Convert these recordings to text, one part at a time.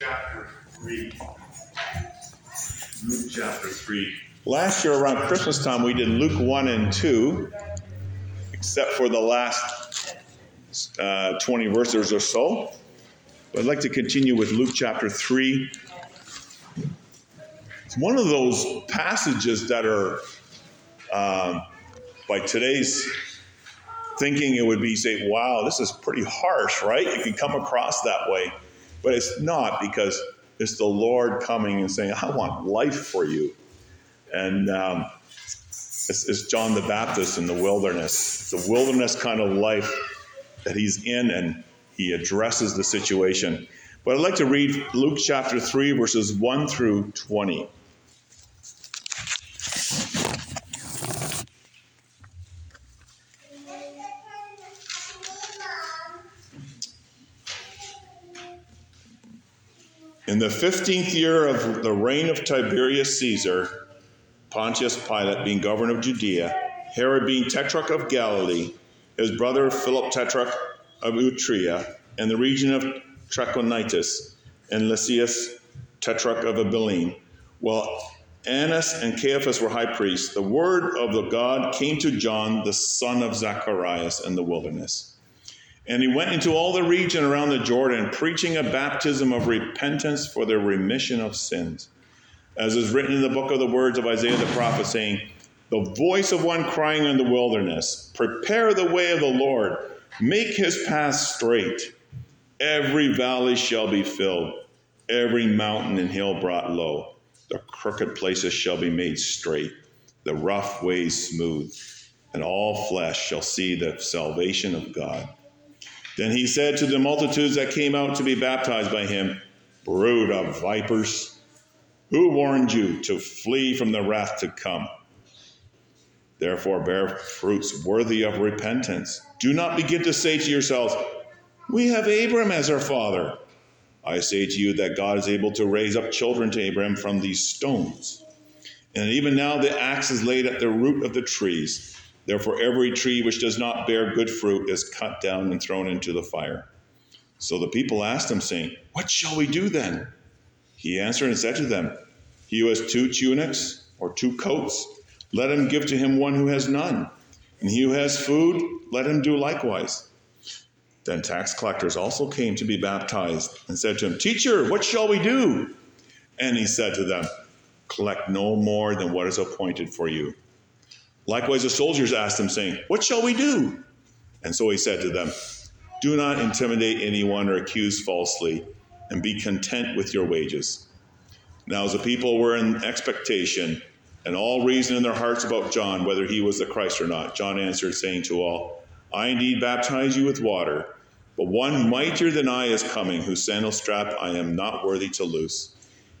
Luke chapter 3. Last year around Christmas time we did Luke 1 and 2, except for the last 20 verses or so. But I'd like to continue with Luke chapter 3. It's one of those passages that are, by today's thinking, it would be, say, wow, this is pretty harsh, right? It can come across that way. But it's not, because it's the Lord coming and saying, I want life for you. And it's John the Baptist in the wilderness. It's a wilderness kind of life that he's in, and he addresses the situation. But I'd like to read Luke chapter 3, verses 1 through 20. In the 15th year of the reign of Tiberius Caesar, Pontius Pilate being governor of Judea, Herod being tetrarch of Galilee, his brother Philip tetrarch of Iturea, and the region of Trachonitis, and Lysias tetrarch of Abilene, while Annas and Caiaphas were high priests, the word of the God came to John, the son of Zacharias, in the wilderness. And he went into all the region around the Jordan, preaching a baptism of repentance for the remission of sins. As is written in the book of the words of Isaiah the prophet, saying, the voice of one crying in the wilderness, prepare the way of the Lord, make his path straight. Every valley shall be filled, every mountain and hill brought low. The crooked places shall be made straight, the rough ways smooth, and all flesh shall see the salvation of God. Then he said to the multitudes that came out to be baptized by him, brood of vipers, who warned you to flee from the wrath to come? Therefore bear fruits worthy of repentance. Do not begin to say to yourselves, we have Abram as our father. I say to you that God is able to raise up children to Abram from these stones. And even now the axe is laid at the root of the trees. Therefore, every tree which does not bear good fruit is cut down and thrown into the fire. So the people asked him, saying, what shall we do then? He answered and said to them, he who has two tunics or two coats, let him give to him one who has none. And he who has food, let him do likewise. Then tax collectors also came to be baptized and said to him, teacher, what shall we do? And he said to them, collect no more than what is appointed for you. Likewise, the soldiers asked him, saying, what shall we do? And so he said to them, do not intimidate anyone or accuse falsely, and be content with your wages. Now as the people were in expectation, and all reasoned in their hearts about John, whether he was the Christ or not, John answered, saying to all, I indeed baptize you with water, but one mightier than I is coming, whose sandal strap I am not worthy to loose.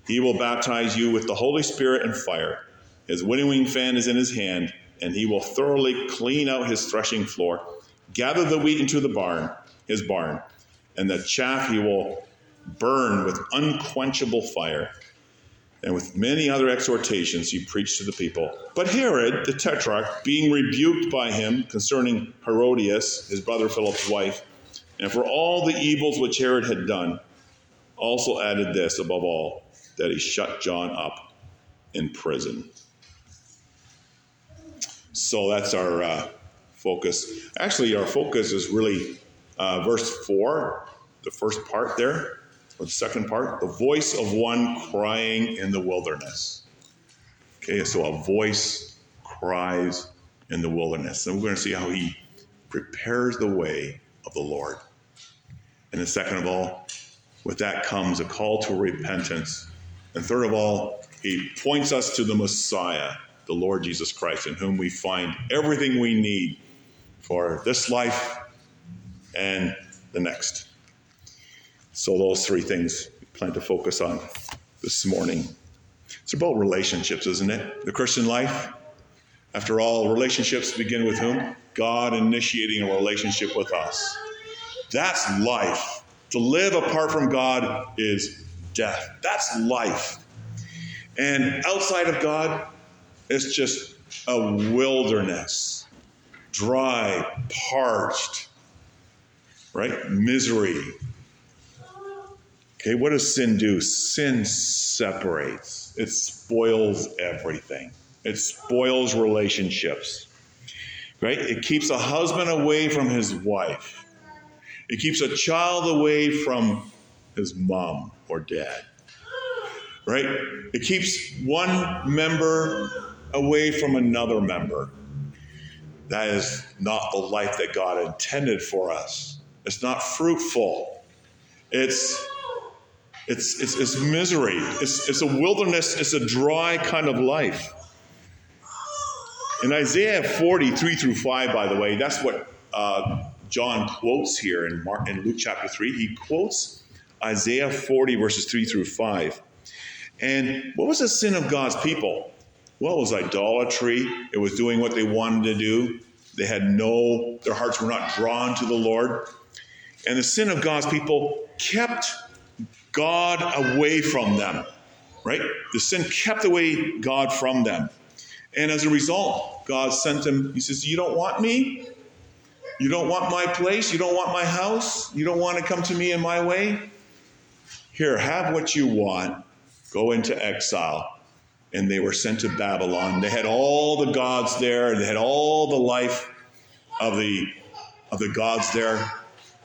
He will baptize you with the Holy Spirit and fire. His winnowing fan is in his hand, and he will thoroughly clean out his threshing floor, gather the wheat into the barn, his barn, and the chaff he will burn with unquenchable fire. And with many other exhortations he preached to the people. But Herod, the tetrarch, being rebuked by him concerning Herodias, his brother Philip's wife, and for all the evils which Herod had done, also added this above all, that he shut John up in prison. So that's our focus. Actually, our focus is really verse 4, the first part there, or the second part, the voice of one crying in the wilderness. Okay, so a voice cries in the wilderness. And we're going to see how he prepares the way of the Lord. And then second of all, with that comes a call to repentance. And third of all, he points us to the Messiah, the Lord Jesus Christ, in whom we find everything we need for this life and the next. So those three things we plan to focus on this morning. It's about relationships, isn't it? The Christian life. After all, relationships begin with whom? God initiating a relationship with us. That's life. To live apart from God is death. That's life. And outside of God, it's just a wilderness, dry, parched, right? Misery. Okay, what does sin do? Sin separates. It spoils everything. It spoils relationships. Right? It keeps a husband away from his wife. It keeps a child away from his mom or dad. Right? It keeps one member away from another member. That is not the life that God intended for us. It's not fruitful. It's misery. It's a wilderness. It's a dry kind of life. In Isaiah 43 through 5, by the way, that's what John quotes here in Luke chapter 3. He quotes Isaiah 40 verses 3 through 5. And what was the sin of God's people? Well, it was idolatry. It was doing what they wanted to do. They had their hearts were not drawn to the Lord. And the sin of God's people kept God away from them, right? The sin kept away God from them. And as a result, God sent him. He says, you don't want me? You don't want my place? You don't want my house? You don't want to come to me in my way? Here, have what you want. Go into exile. And they were sent to Babylon. They had all the gods there. They had all the life of the gods there.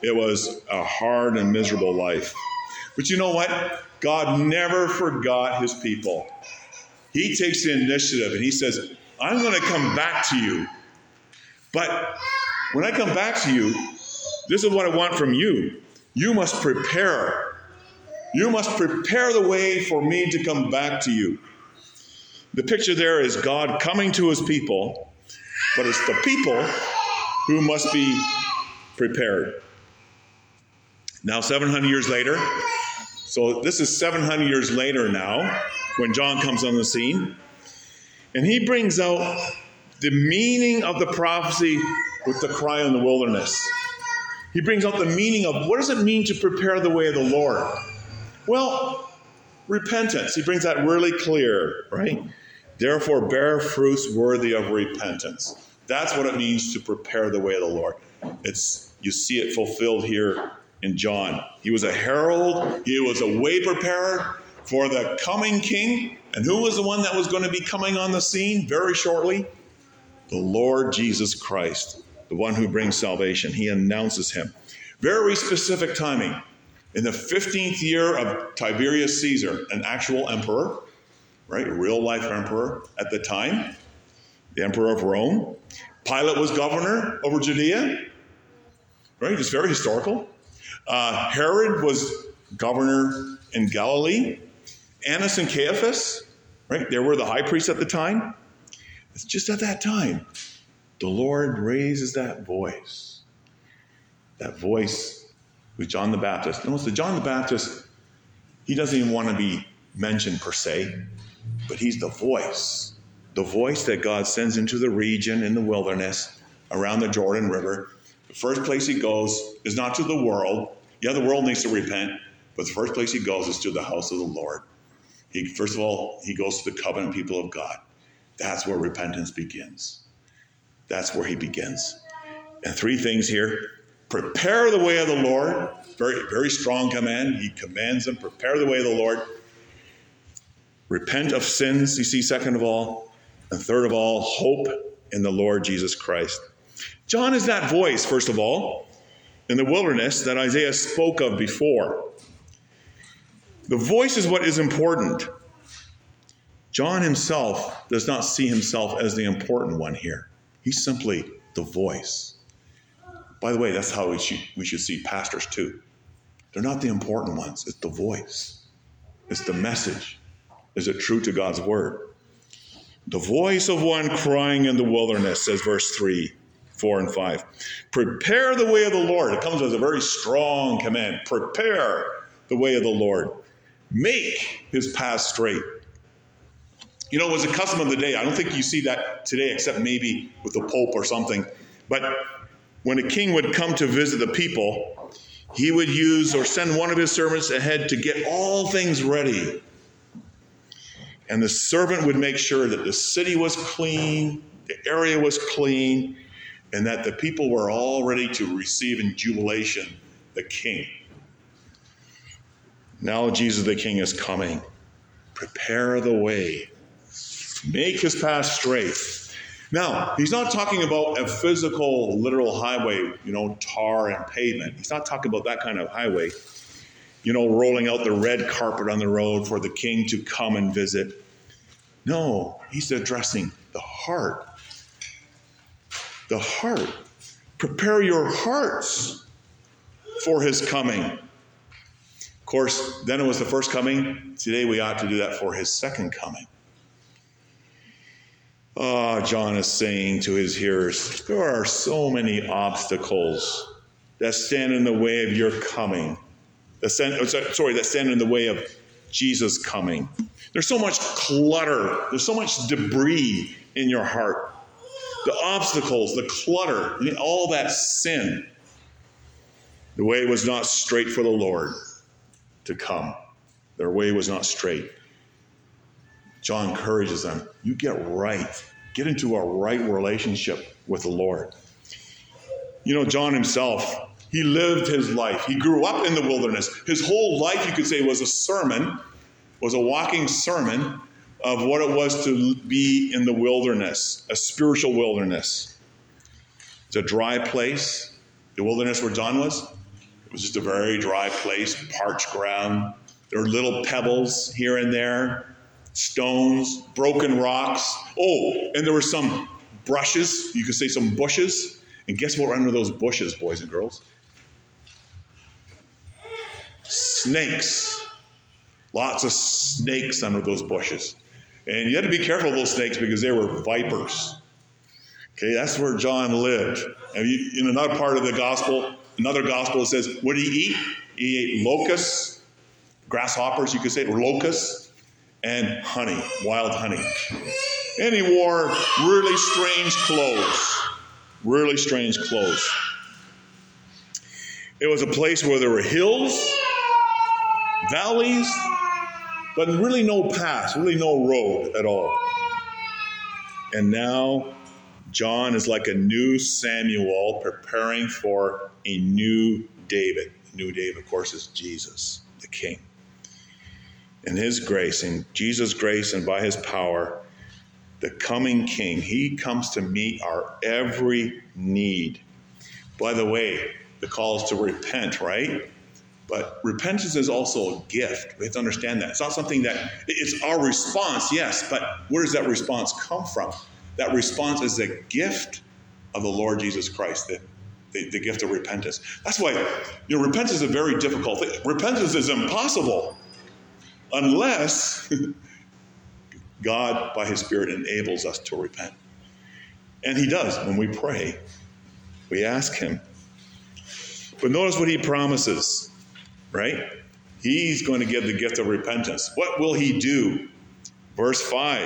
It was a hard and miserable life. But you know what? God never forgot his people. He takes the initiative and he says, I'm going to come back to you. But when I come back to you, this is what I want from you. You must prepare. You must prepare the way for me to come back to you. The picture there is God coming to his people, but it's the people who must be prepared. Now, 700 years later, so this is 700 years later now, when John comes on the scene, and he brings out the meaning of the prophecy with the cry in the wilderness. He brings out the meaning of what does it mean to prepare the way of the Lord? Well, repentance. He brings that really clear, right? Therefore, bear fruits worthy of repentance. That's what it means to prepare the way of the Lord. You see it fulfilled here in John. He was a herald. He was a way preparer for the coming king. And who was the one that was going to be coming on the scene very shortly? The Lord Jesus Christ, the one who brings salvation. He announces him. Very specific timing. In the 15th year of Tiberius Caesar, an actual emperor, right? A real life emperor at the time. The emperor of Rome. Pilate was governor over Judea, right? It's very historical. Herod was governor in Galilee. Annas and Caiaphas, right? They were the high priests at the time. It's just at that time, the Lord raises that voice. That voice with John the Baptist. Notice that John the Baptist, he doesn't even want to be mentioned per se, but he's the voice. The voice that God sends into the region in the wilderness around the Jordan River. The first place he goes is not to the world. Yeah, the world needs to repent, but the first place he goes is to the house of the Lord. First of all, he goes to the covenant people of God. That's where repentance begins. That's where he begins. And three things here. Prepare the way of the Lord. Very, very strong command. He commands them, prepare the way of the Lord. Repent of sins, you see, second of all. And third of all, hope in the Lord Jesus Christ. John is that voice, first of all, in the wilderness that Isaiah spoke of before. The voice is what is important. John himself does not see himself as the important one here. He's simply the voice. By the way, that's how we should see pastors too. They're not the important ones. It's the voice. It's the message. Is it true to God's word? The voice of one crying in the wilderness, says verse 3, 4, and 5. Prepare the way of the Lord. It comes as a very strong command. Prepare the way of the Lord. Make his path straight. You know, it was a custom of the day. I don't think you see that today except maybe with the Pope or something. But when a king would come to visit the people, he would use or send one of his servants ahead to get all things ready. And the servant would make sure that the city was clean, the area was clean, and that the people were all ready to receive in jubilation the king. Now Jesus the King is coming. Prepare the way. Make his path straight. Now, he's not talking about a physical, literal highway, tar and pavement. He's not talking about that kind of highway. Rolling out the red carpet on the road for the king to come and visit. No, he's addressing the heart. The heart. Prepare your hearts for his coming. Of course, then it was the first coming. Today we ought to do that for his second coming. John is saying to his hearers, there are so many obstacles that stand in the way of your coming. That stand in the way of Jesus coming. There's so much clutter. There's so much debris in your heart. The obstacles, the clutter, all that sin. The way was not straight for the Lord to come. Their way was not straight. John encourages them, you get right. Get into a right relationship with the Lord. John himself, he lived his life. He grew up in the wilderness. His whole life, you could say, was a sermon, was a walking sermon of what it was to be in the wilderness, a spiritual wilderness. It's a dry place. The wilderness where John was, it was just a very dry place, parched ground. There were little pebbles here and there, stones, broken rocks. Oh, and there were some brushes, you could say some bushes. And guess what were under those bushes, boys and girls? Snakes. Lots of snakes under those bushes. And you had to be careful of those snakes because they were vipers. Okay, that's where John lived. And in another part of the gospel, it says, what did he eat? He ate locusts, grasshoppers, you could say, or locusts, and honey, wild honey. And he wore really strange clothes. It was a place where there were hills, valleys, but really no path, really no road at all. And now John is like a new Samuel preparing for a new David. New David, of course, is Jesus, the King. In his grace, in Jesus' grace and by his power, the coming King, he comes to meet our every need. By the way, the call is to repent, right? But repentance is also a gift. We have to understand that. It's not something that, it's our response, yes, but where does that response come from? That response is a gift of the Lord Jesus Christ, the gift of repentance. That's why, repentance is a very difficult thing. Repentance is impossible unless God, by his Spirit, enables us to repent. And he does when we pray. We ask him. But notice what he promises, right? He's going to give the gift of repentance. What will he do? Verse 4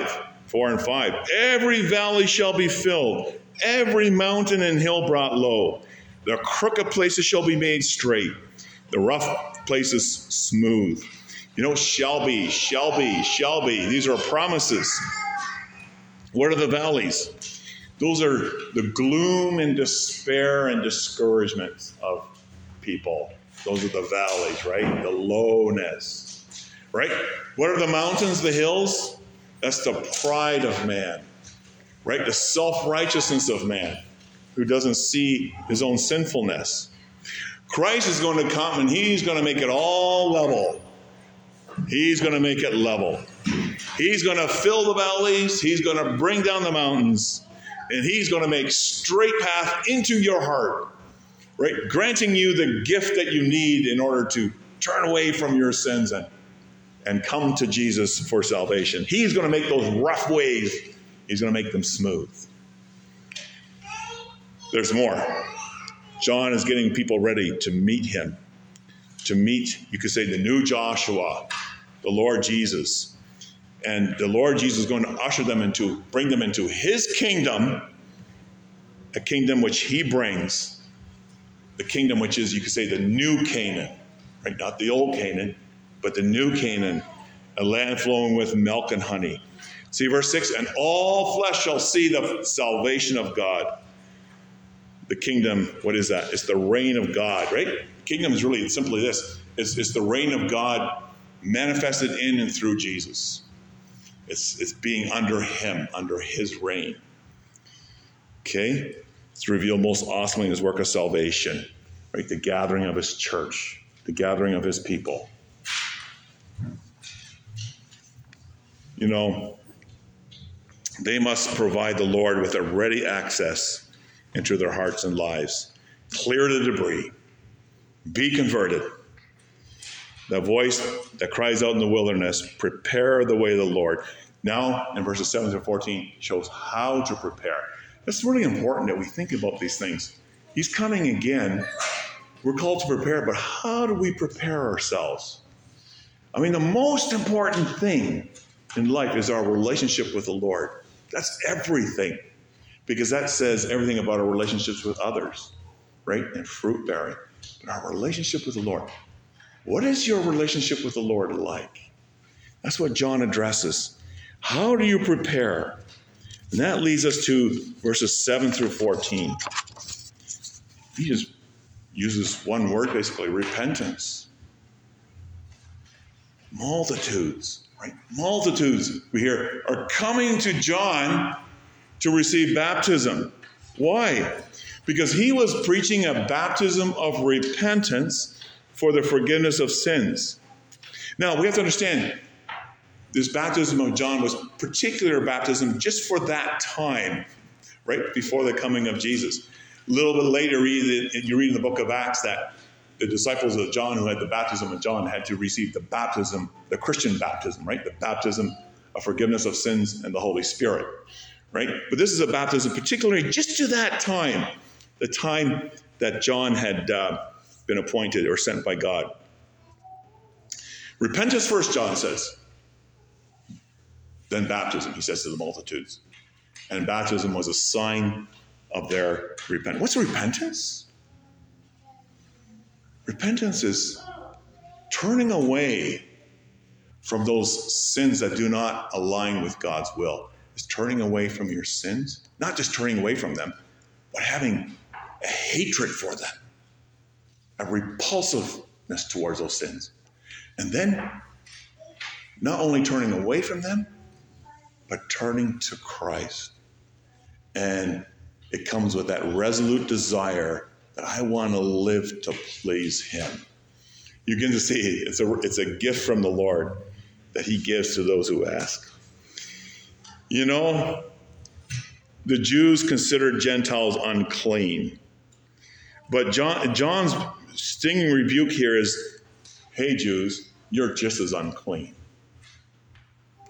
and 5. Every valley shall be filled. Every mountain and hill brought low. The crooked places shall be made straight. The rough places smooth. Shall be. These are promises. What are the valleys? Those are the gloom and despair and discouragement of people. Those are the valleys, right? The lowness, right? What are the mountains, the hills? That's the pride of man, right? The self-righteousness of man who doesn't see his own sinfulness. Christ is going to come and he's going to make it all level. He's going to make it level. He's going to fill the valleys. He's going to bring down the mountains. And he's going to make straight path into your heart, right? Granting you the gift that you need in order to turn away from your sins and come to Jesus for salvation. He's going to make those rough ways. He's going to make them smooth. There's more. John is getting people ready to meet him. To meet, you could say, the new Joshua, the Lord Jesus. And the Lord Jesus is going to bring them into his kingdom, a kingdom which he brings, the kingdom which is, you could say, the new Canaan, right? Not the old Canaan, but the new Canaan, a land flowing with milk and honey. See verse 6, and all flesh shall see the salvation of God. The kingdom, what is that? It's the reign of God, right? Kingdom is really simply this. It's the reign of God manifested in and through Jesus. It's being under him, under his reign. Okay? It's revealed most awesomely in his work of salvation, right? The gathering of his church, the gathering of his people. You know, they must provide the Lord with a ready access into their hearts and lives. Clear the debris. Be converted. The voice that cries out in the wilderness, prepare the way of the Lord. Now, in verses 7 to 14, shows how to prepare. It's really important that we think about these things. He's coming again. We're called to prepare, but how do we prepare ourselves? I mean, the most important thing in life is our relationship with the Lord. That's everything, because that says everything about our relationships with others, right? And fruit bearing. But our relationship with the Lord. What is your relationship with the Lord like? That's what John addresses. How do you prepare? And that leads us to verses 7 through 14. He just uses one word, basically, repentance. Multitudes, right? Multitudes, we hear, are coming to John to receive baptism. Why? Because he was preaching a baptism of repentance for the forgiveness of sins. Now, we have to understand, this baptism of John was particular baptism just for that time, right before the coming of Jesus. A little bit later, you read in the book of Acts that the disciples of John who had the baptism of John had to receive the baptism, the Christian baptism, right? The baptism of forgiveness of sins and the Holy Spirit, right? But this is a baptism particularly just to that time, the time that John had been appointed or sent by God. Repentance first, John says. Then baptism, he says to the multitudes. And baptism was a sign of their repentance. What's repentance? Repentance is turning away from those sins that do not align with God's will. It's turning away from your sins, not just turning away from them, but having a hatred for them. A repulsiveness towards those sins. And then, not only turning away from them, but turning to Christ. And it comes with that resolute desire that I want to live to please him. You begin to see it's a gift from the Lord that he gives to those who ask. You know, the Jews considered Gentiles unclean. But John's stinging rebuke here is, hey, Jews, you're just as unclean.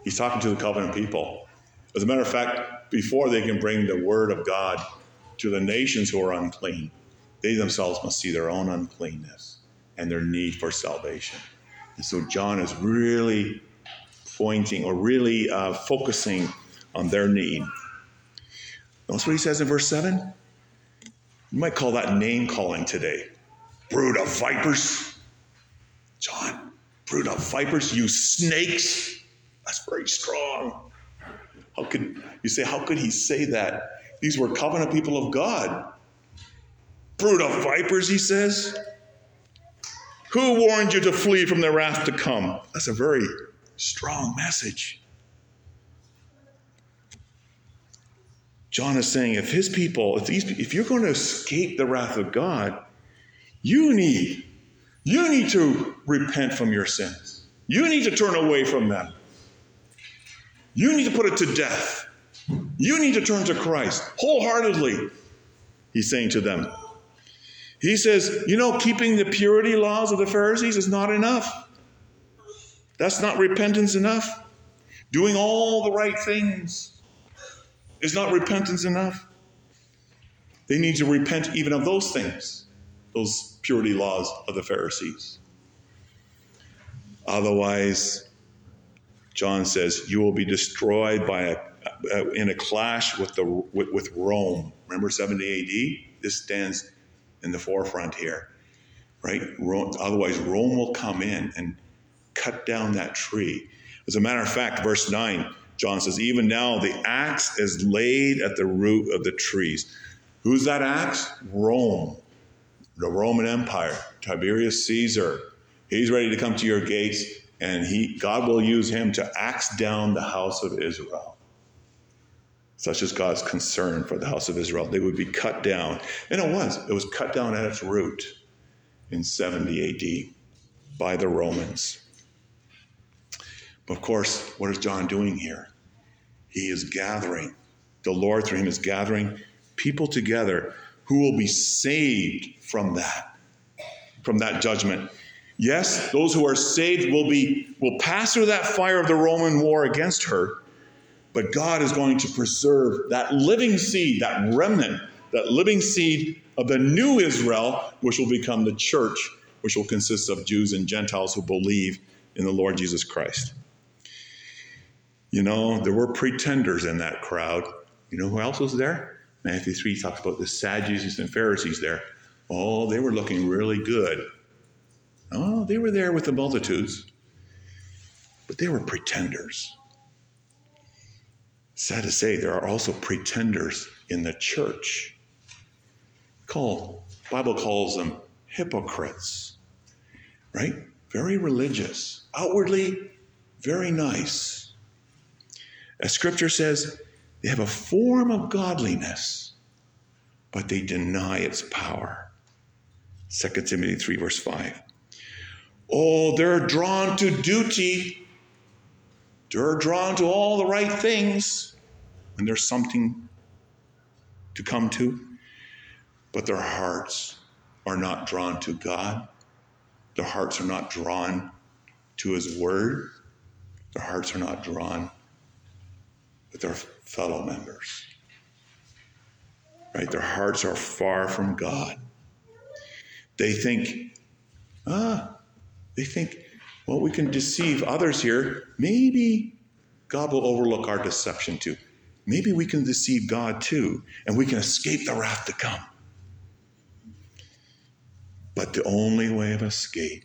He's talking to the covenant people. As a matter of fact, before they can bring the word of God to the nations who are unclean, they themselves must see their own uncleanness and their need for salvation. And so John is really pointing or really focusing on their need. Notice what he says in verse 7. You might call that name-calling today. Brood of vipers. John, brood of vipers, you snakes. That's very strong. How could he say that? These were covenant people of God. Brood of vipers, he says. Who warned you to flee from the wrath to come? That's a very strong message. John is saying, if his people, if you're going to escape the wrath of God, you need to repent from your sins. You need to turn away from them. You need to put it to death. You need to turn to Christ wholeheartedly, he's saying to them. He says, you know, keeping the purity laws of the Pharisees is not enough. That's not repentance enough. Doing all the right things is not repentance enough. They need to repent even of those things, those purity laws of the Pharisees. Otherwise, John says, you will be destroyed by in a clash with Rome. Remember 70 AD? This stands in the forefront here, right? Otherwise, Rome will come in and cut down that tree. As a matter of fact, verse 9, John says, even now the axe is laid at the root of the trees. Who's that axe? Rome, the Roman Empire, Tiberius Caesar. He's ready to come to your gates and God will use him to axe down the house of Israel. Such is God's concern for the house of Israel. They would be cut down. And it was cut down at its root in 70 AD by the Romans. But of course, what is John doing here? He is gathering. The Lord through him is gathering people together who will be saved from that judgment. Yes, those who are saved will pass through that fire of the Roman war against her, but God is going to preserve that living seed, that remnant, that living seed of the new Israel, which will become the church, which will consist of Jews and Gentiles who believe in the Lord Jesus Christ. You know, there were pretenders in that crowd. You know who else was there? Matthew 3 talks about the Sadducees and Pharisees there. Oh, they were looking really good. Oh, they were there with the multitudes, but they were pretenders. Sad to say, there are also pretenders in the church. The Bible calls them hypocrites, right? Very religious, outwardly very nice. As Scripture says, they have a form of godliness, but they deny its power. 2 Timothy 3, verse 5. Oh, they're drawn to duty. They're drawn to all the right things. And there's something to come to. But their hearts are not drawn to God. Their hearts are not drawn to His Word. Their hearts are not drawn with their fellow members. Right? Their hearts are far from God. They think, well, we can deceive others here. Maybe God will overlook our deception too. Maybe we can deceive God too, and we can escape the wrath to come. But the only way of escape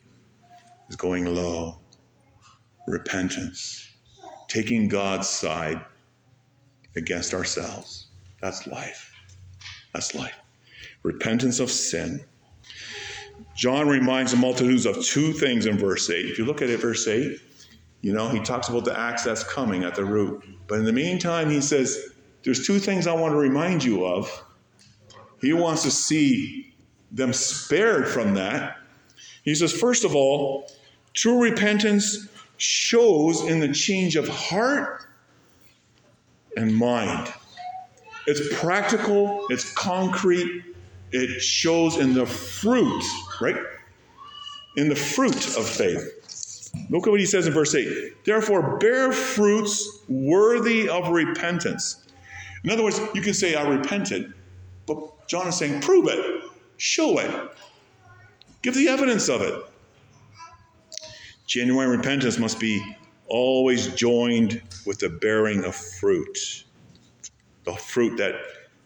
is going low, repentance, taking God's side against ourselves. That's life. That's life. Repentance of sin. John reminds the multitudes of two things in verse 8. If you look at it, verse 8, he talks about the axe that's coming at the root. But in the meantime, he says, there's two things I want to remind you of. He wants to see them spared from that. He says, first of all, true repentance shows in the change of heart and mind. It's practical, it's concrete. It shows in the fruit, right? In the fruit of faith. Look at what he says in verse 8. Therefore, bear fruits worthy of repentance. In other words, you can say, I repented. But John is saying, prove it. Show it. Give the evidence of it. Genuine repentance must be always joined with the bearing of fruit. The fruit that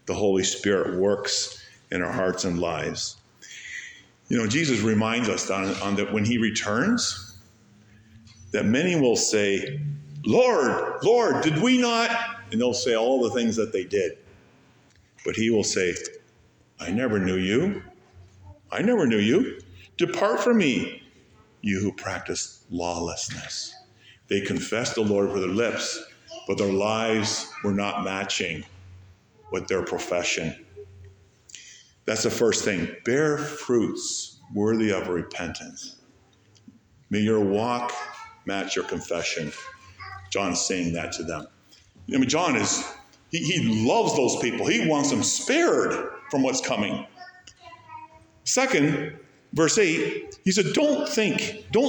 the Holy Spirit works in our hearts and lives. Jesus reminds us on that when he returns, that many will say, Lord, Lord, did we not? And they'll say all the things that they did. But he will say, I never knew you. I never knew you. Depart from me, you who practice lawlessness. They confessed the Lord with their lips, but their lives were not matching with their profession. That's the first thing. Bear fruits worthy of repentance. May your walk match your confession. John is saying that to them. John is, he loves those people. He wants them spared from what's coming. Second, verse 8, he said, don't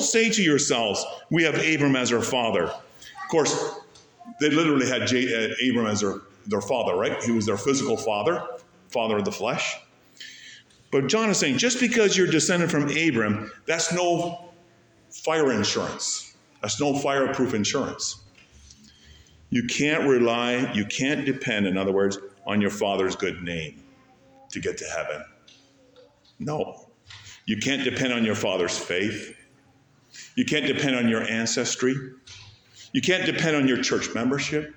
say to yourselves, we have Abram as our father. Of course, they literally had Abram as their father, right? He was their physical father of the flesh. But John is saying, just because you're descended from Abram, that's no fire insurance. That's no fireproof insurance. You can't depend, in other words, on your father's good name to get to heaven. No. You can't depend on your father's faith. You can't depend on your ancestry. You can't depend on your church membership.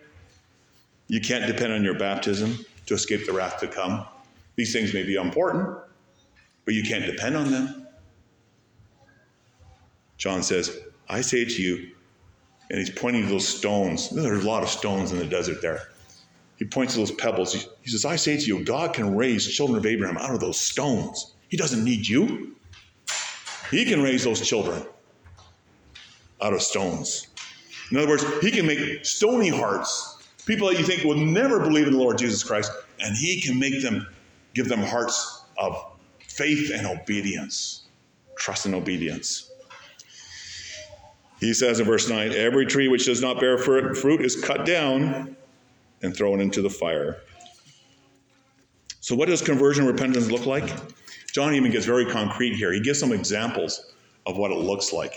You can't depend on your baptism to escape the wrath to come. These things may be important, but you can't depend on them. John says, I say to you, and he's pointing to those stones. There's a lot of stones in the desert there. He points to those pebbles. He says, I say to you, God can raise children of Abraham out of those stones. He doesn't need you. He can raise those children out of stones. In other words, he can make stony hearts, people that you think will never believe in the Lord Jesus Christ, and he can make them, give them hearts of faith and obedience, trust and obedience. He says in verse 9, every tree which does not bear fruit is cut down and thrown into the fire. So what does conversion and repentance look like? John even gets very concrete here. He gives some examples of what it looks like.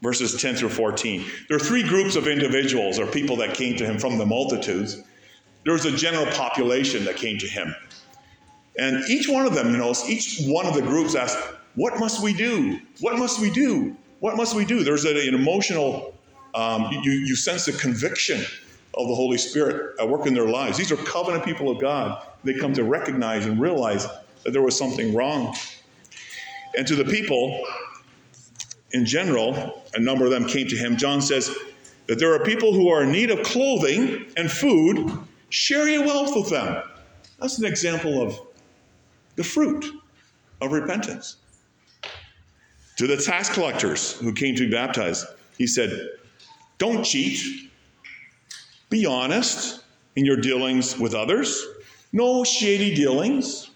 Verses 10 through 14. There are three groups of individuals or people that came to him from the multitudes. There was a general population that came to him. And each one of them, each one of the groups asked, what must we do? What must we do? What must we do? There's an emotional, you sense the conviction of the Holy Spirit at work in their lives. These are covenant people of God. They come to recognize and realize that there was something wrong. And to the people, in general, a number of them came to him. John says that there are people who are in need of clothing and food. Share your wealth with them. That's an example of the fruit of repentance. To the tax collectors who came to be baptized, he said, don't cheat. Be honest in your dealings with others. No shady dealings.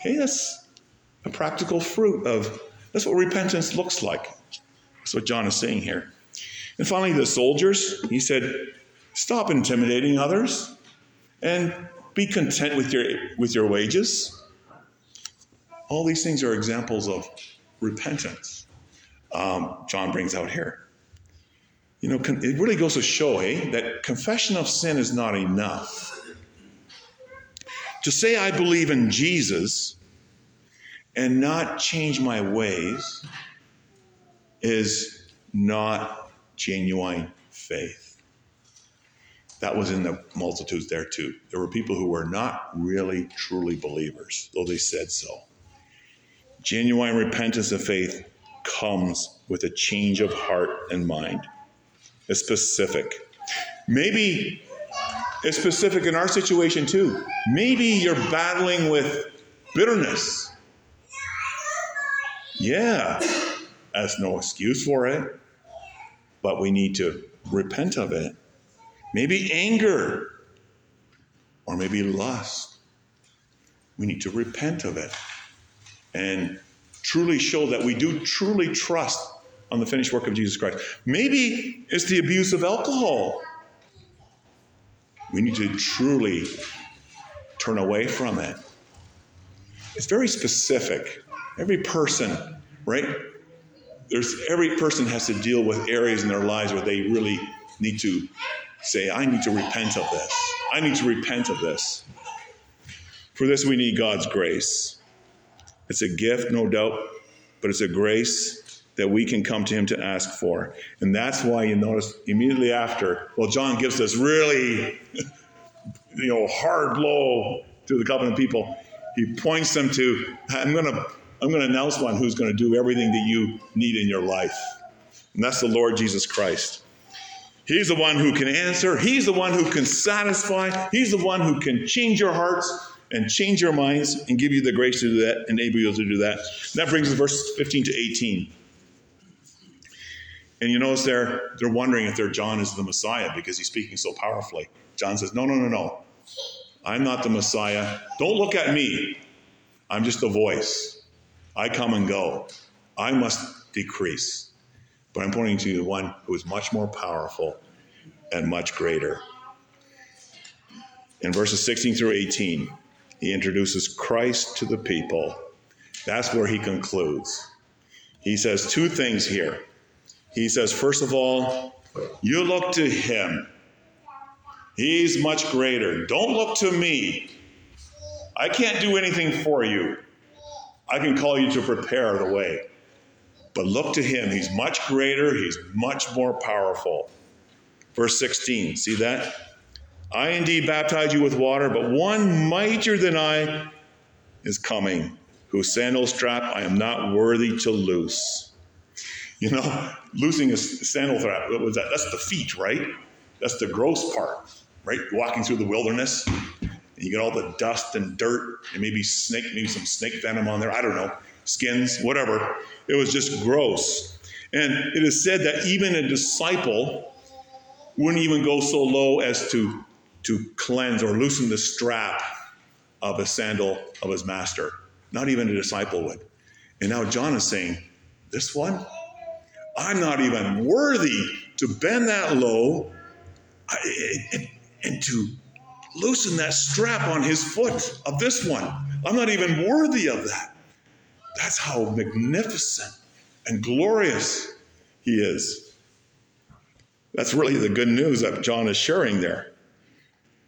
Okay, that's a practical fruit of that's what repentance looks like. That's what John is saying here. And finally, the soldiers, he said, stop intimidating others and be content with your wages. All these things are examples of repentance. John brings out here. It really goes to show, that confession of sin is not enough. To say I believe in Jesus and not change my ways is not genuine faith. That was in the multitudes there too. There were people who were not really truly believers, though they said so. Genuine repentance of faith comes with a change of heart and mind. It's specific. Maybe it's specific in our situation too. Maybe you're battling with bitterness. Yeah, that's no excuse for it, but we need to repent of it. Maybe anger or maybe lust. We need to repent of it and truly show that we do truly trust on the finished work of Jesus Christ. Maybe it's the abuse of alcohol. We need to truly turn away from it. It's very specific. Every person, right? Every person has to deal with areas in their lives where they really need to say, I need to repent of this. I need to repent of this. For this, we need God's grace. It's a gift, no doubt, but it's a grace that we can come to him to ask for. And that's why you notice immediately after, John gives this really, hard blow to the covenant people. He points them to, I'm going to announce one who's going to do everything that you need in your life. And that's the Lord Jesus Christ. He's the one who can answer. He's the one who can satisfy. He's the one who can change your hearts and change your minds and give you the grace to do that, enable you to do that. And that brings us to verses 15 to 18. And you notice they're wondering if their John is the Messiah because he's speaking so powerfully. John says, no. I'm not the Messiah. Don't look at me. I'm just a voice. I come and go. I must decrease. But I'm pointing to the one who is much more powerful and much greater. In verses 16 through 18, he introduces Christ to the people. That's where he concludes. He says two things here. He says, first of all, you look to him. He's much greater. Don't look to me. I can't do anything for you. I can call you to prepare the way. But look to him. He's much greater. He's much more powerful. Verse 16, see that? I indeed baptize you with water, but one mightier than I is coming, whose sandal strap I am not worthy to loose. You know, losing a sandal thread, what was that? That's the feet, right? That's the gross part, right? Walking through the wilderness, and you get all the dust and dirt, and maybe some snake venom on there. I don't know, skins, whatever. It was just gross. And it is said that even a disciple wouldn't even go so low as to cleanse or loosen the strap of a sandal of his master. Not even a disciple would. And now John is saying, this one? I'm not even worthy to bend that low and to loosen that strap on his foot of this one. I'm not even worthy of that. That's how magnificent and glorious he is. That's really the good news that John is sharing there.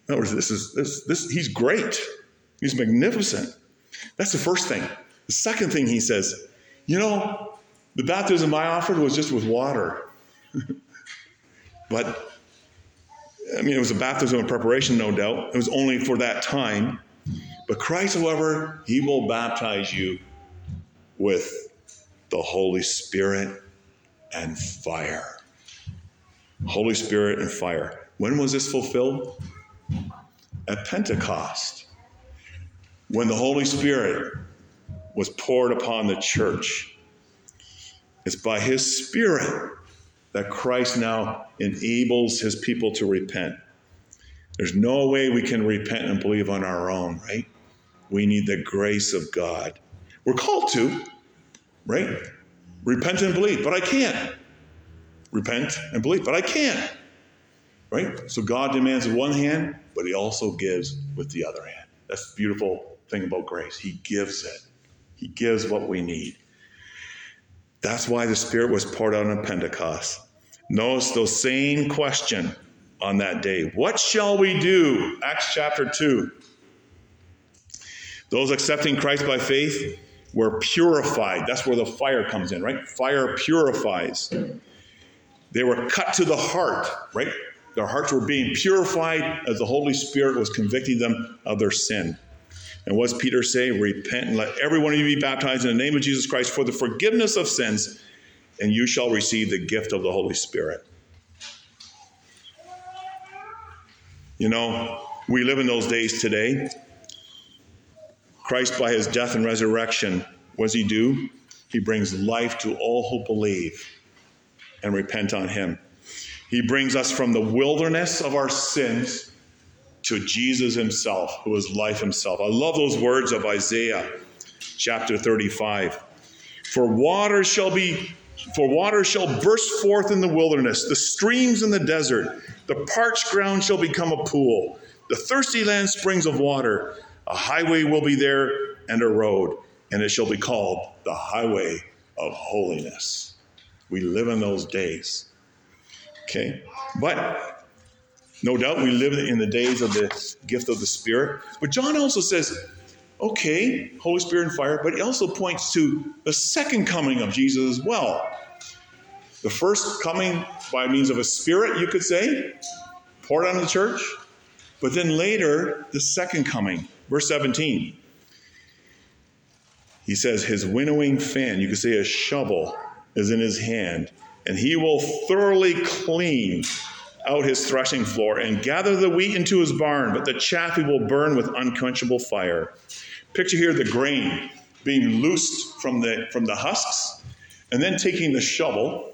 In other words, this is he's great. He's magnificent. That's the first thing. The second thing he says, you know, the baptism I offered was just with water. But, I mean, it was a baptism of preparation, no doubt. It was only for that time. But Christ, however, he will baptize you with the Holy Spirit and fire. Holy Spirit and fire. When was this fulfilled? At Pentecost. When the Holy Spirit was poured upon the church. It's by his Spirit that Christ now enables his people to repent. There's no way we can repent and believe on our own, right? We need the grace of God. We're called to, right? Repent and believe, but I can't. Repent and believe, but I can't, right? So God demands with one hand, but he also gives with the other hand. That's the beautiful thing about grace. He gives it. He gives what we need. That's why the Spirit was poured out on Pentecost. Notice the same question on that day. What shall we do? Acts chapter 2. Those accepting Christ by faith were purified. That's where the fire comes in, right? Fire purifies. They were cut to the heart, right? Their hearts were being purified as the Holy Spirit was convicting them of their sin. And what does Peter say? Repent and let every one of you be baptized in the name of Jesus Christ for the forgiveness of sins, and you shall receive the gift of the Holy Spirit. You know, we live in those days today. Christ, by his death and resurrection, what does he do? He brings life to all who believe and repent on him. He brings us from the wilderness of our sins to Jesus himself, who is life himself. I love those words of Isaiah chapter 35. For water shall burst forth in the wilderness, the streams in the desert, the parched ground shall become a pool, the thirsty land springs of water, a highway will be there and a road, and it shall be called the highway of holiness. We live in those days. Okay, but no doubt we live in the days of the gift of the Spirit. But John also says, okay, Holy Spirit and fire, but he also points to the second coming of Jesus as well. The first coming by means of a spirit, you could say, poured on the church. But then later, the second coming, verse 17. He says, his winnowing fan, you could say a shovel, is in his hand, and he will thoroughly clean out his threshing floor and gather the wheat into his barn, but the chaff he will burn with unquenchable fire. Picture here the grain being loosed from the husks and then taking the shovel,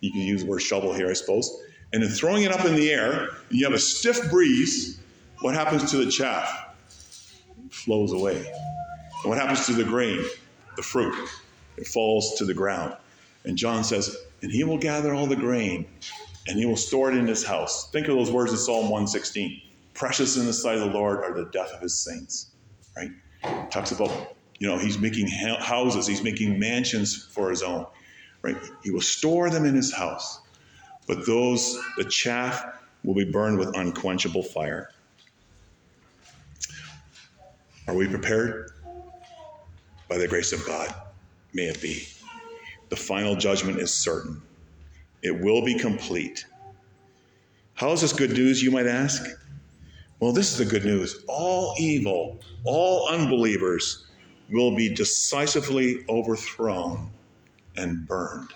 you can use the word shovel here, I suppose, and then throwing it up in the air, and you have a stiff breeze. What happens to the chaff? It flows away. And what happens to the grain? The fruit. It falls to the ground. And John says, and he will gather all the grain and he will store it in his house. Think of those words in Psalm 116. Precious in the sight of the Lord are the death of his saints. Right? Talks about, you know, he's making houses. He's making mansions for his own. Right? He will store them in his house. But the chaff will be burned with unquenchable fire. Are we prepared? By the grace of God, may it be. The final judgment is certain. It will be complete. How is this good news, you might ask? Well, this is the good news. All evil, all unbelievers will be decisively overthrown and burned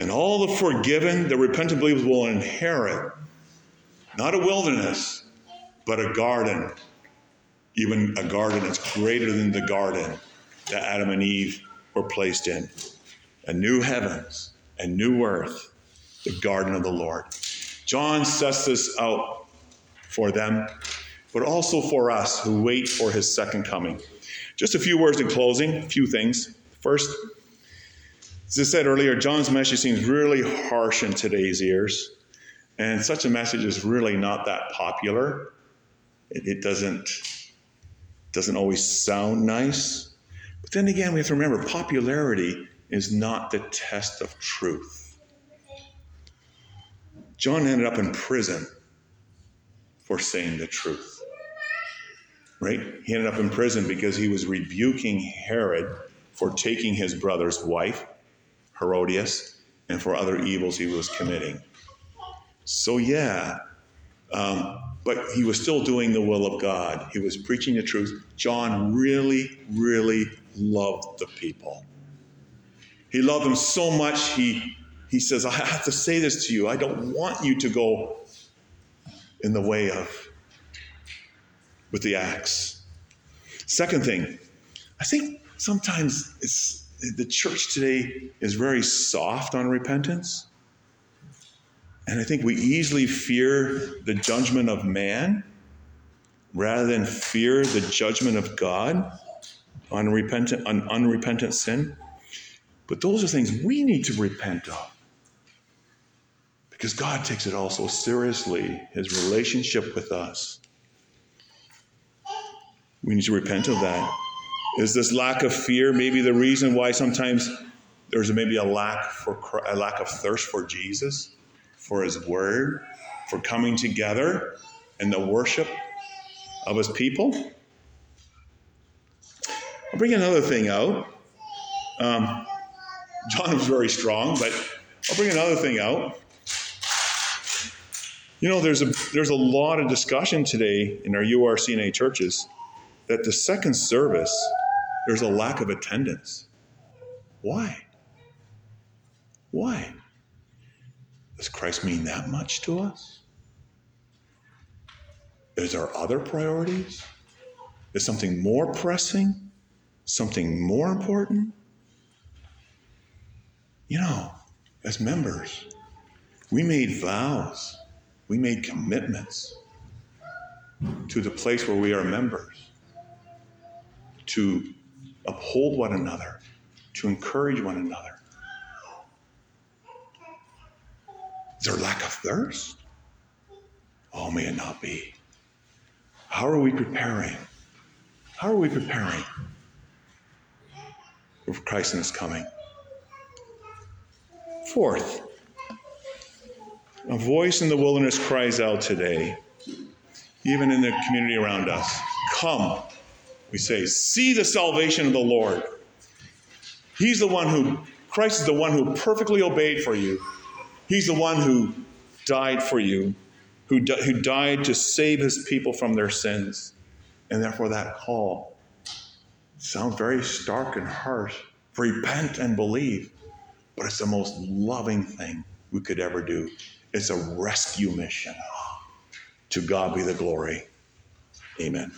And all the forgiven, the repentant believers will inherit not a wilderness, but a garden. Even a garden that's greater than the garden that Adam and Eve were placed in. A new heavens, a new earth, the garden of the Lord. John sets this out for them, but also for us who wait for his second coming. Just a few words in closing, a few things. First, as I said earlier, John's message seems really harsh in today's ears. And such a message is really not that popular. It doesn't always sound nice. But then again, we have to remember, popularity is not the test of truth. John ended up in prison for saying the truth. Right? He ended up in prison because he was rebuking Herod for taking his brother's wife, Herodias, and for other evils he was committing. So yeah, but he was still doing the will of God. He was preaching the truth. John really, really loved the people. He loved them so much, he says, I have to say this to you. I don't want you to go in the way of, with the axe. Second thing, I think sometimes the church today is very soft on repentance. And I think we easily fear the judgment of man rather than fear the judgment of God on unrepentant sin. But those are things we need to repent of, because God takes it all so seriously, his relationship with us. We need to repent of that. Is this lack of fear maybe the reason why sometimes there's maybe a lack of thirst for Jesus? For his word, for coming together in the worship of his people. I'll bring another thing out. John was very strong, but I'll bring another thing out. You know, there's a lot of discussion today in our URCNA churches that the second service, there's a lack of attendance. Why? Does Christ mean that much to us? Is there other priorities? Is something more pressing? Something more important? You know, as members, we made vows. We made commitments to the place where we are members, to uphold one another, to encourage one another. Is there lack of thirst? Oh, may it not be. How are we preparing? For Christ in his coming? Fourth, a voice in the wilderness cries out today, even in the community around us. Come, we say, see the salvation of the Lord. Christ is the one who perfectly obeyed for you. He's the one who died for you, who died to save his people from their sins. And therefore that call sounds very stark and harsh. Repent and believe. But it's the most loving thing we could ever do. It's a rescue mission. To God be the glory. Amen.